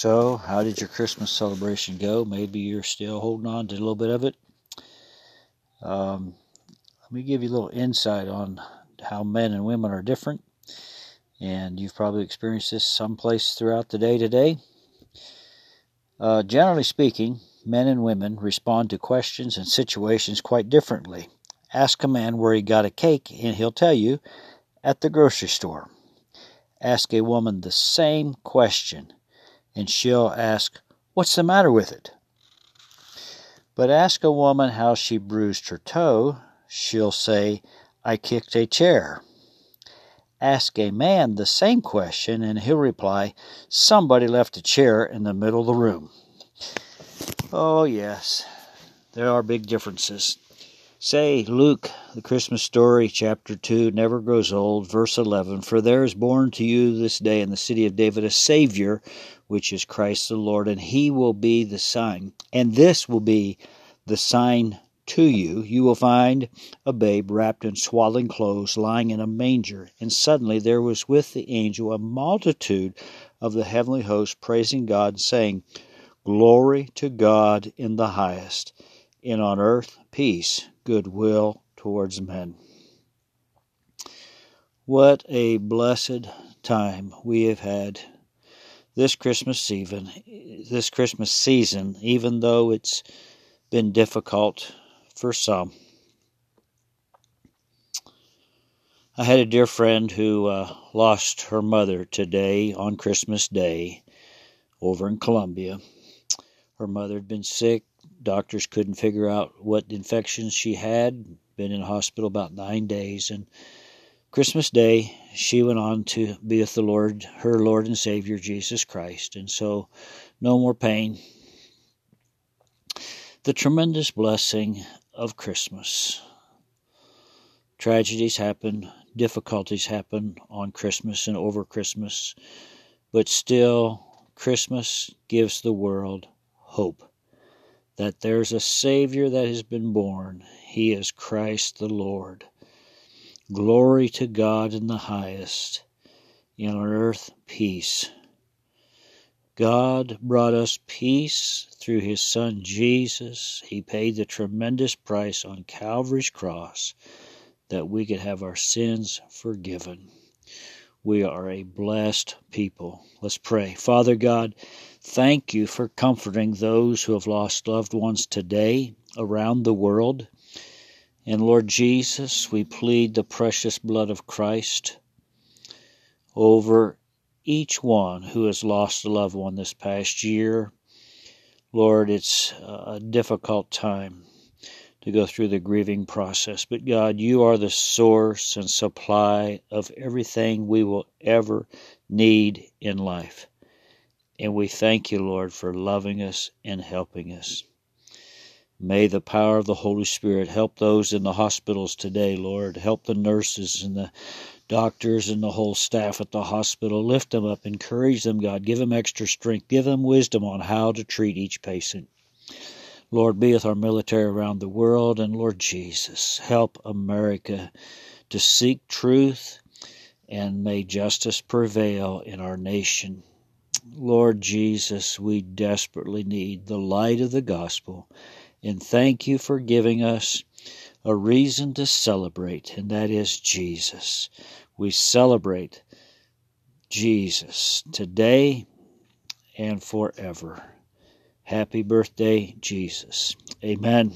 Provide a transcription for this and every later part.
So, how did your Christmas celebration go? Maybe you're still holding on to a little bit of it. Let me give you a little insight on how men and women are different. And you've probably experienced this someplace throughout the day today. Generally speaking, men and women respond to questions and situations quite differently. Ask a man where he got a cake, and he'll tell you, at the grocery store. Ask a woman the same question, and she'll ask, what's the matter with it? But ask a woman how she bruised her toe, she'll say, I kicked a chair. Ask a man the same question, and he'll reply, somebody left a chair in the middle of the room. Oh, yes, there are big differences. Say, Luke, the Christmas story, chapter 2, never grows old, verse 11, for there is born to you this day in the city of David a Savior, which is Christ the Lord, and he will be the sign. And this will be the sign to you. You will find a babe wrapped in swaddling clothes, lying in a manger. And suddenly there was with the angel a multitude of the heavenly host, praising God, saying, Glory to God in the highest, and on earth peace, goodwill towards men. What a blessed time we have had this Christmas season, even though it's been difficult for some. I had a dear friend who lost her mother today on Christmas Day over in Colombia. Her mother had been sick. Doctors couldn't figure out what infections she had. Been in hospital about 9 days. And Christmas Day, she went on to be with the Lord, her Lord and Savior, Jesus Christ. And so, no more pain. The tremendous blessing of Christmas. Tragedies happen. Difficulties happen on Christmas and over Christmas. But still, Christmas gives the world hope. That there's a Savior that has been born. He is Christ the Lord. Glory to God in the highest, and on earth peace. God brought us peace through His Son Jesus. He paid the tremendous price on Calvary's cross that we could have our sins forgiven. We are a blessed people. Let's pray. Father God, thank you for comforting those who have lost loved ones today around the world. And Lord Jesus, we plead the precious blood of Christ over each one who has lost a loved one this past year. Lord, it's a difficult time to go through the grieving process. But God, you are the source and supply of everything we will ever need in life. And we thank you, Lord, for loving us and helping us. May the power of the Holy Spirit help those in the hospitals today, Lord. Help the nurses and the doctors and the whole staff at the hospital. Lift them up. Encourage them, God. Give them extra strength. Give them wisdom on how to treat each patient. Lord, be with our military around the world. And Lord Jesus, help America to seek truth, and may justice prevail in our nation. Lord Jesus, we desperately need the light of the gospel, and thank you for giving us a reason to celebrate, and that is Jesus. We celebrate Jesus today and forever. Happy birthday, Jesus. Amen.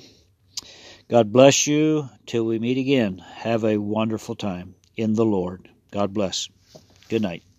God bless you till we meet again. Have a wonderful time in the Lord. God bless. Good night.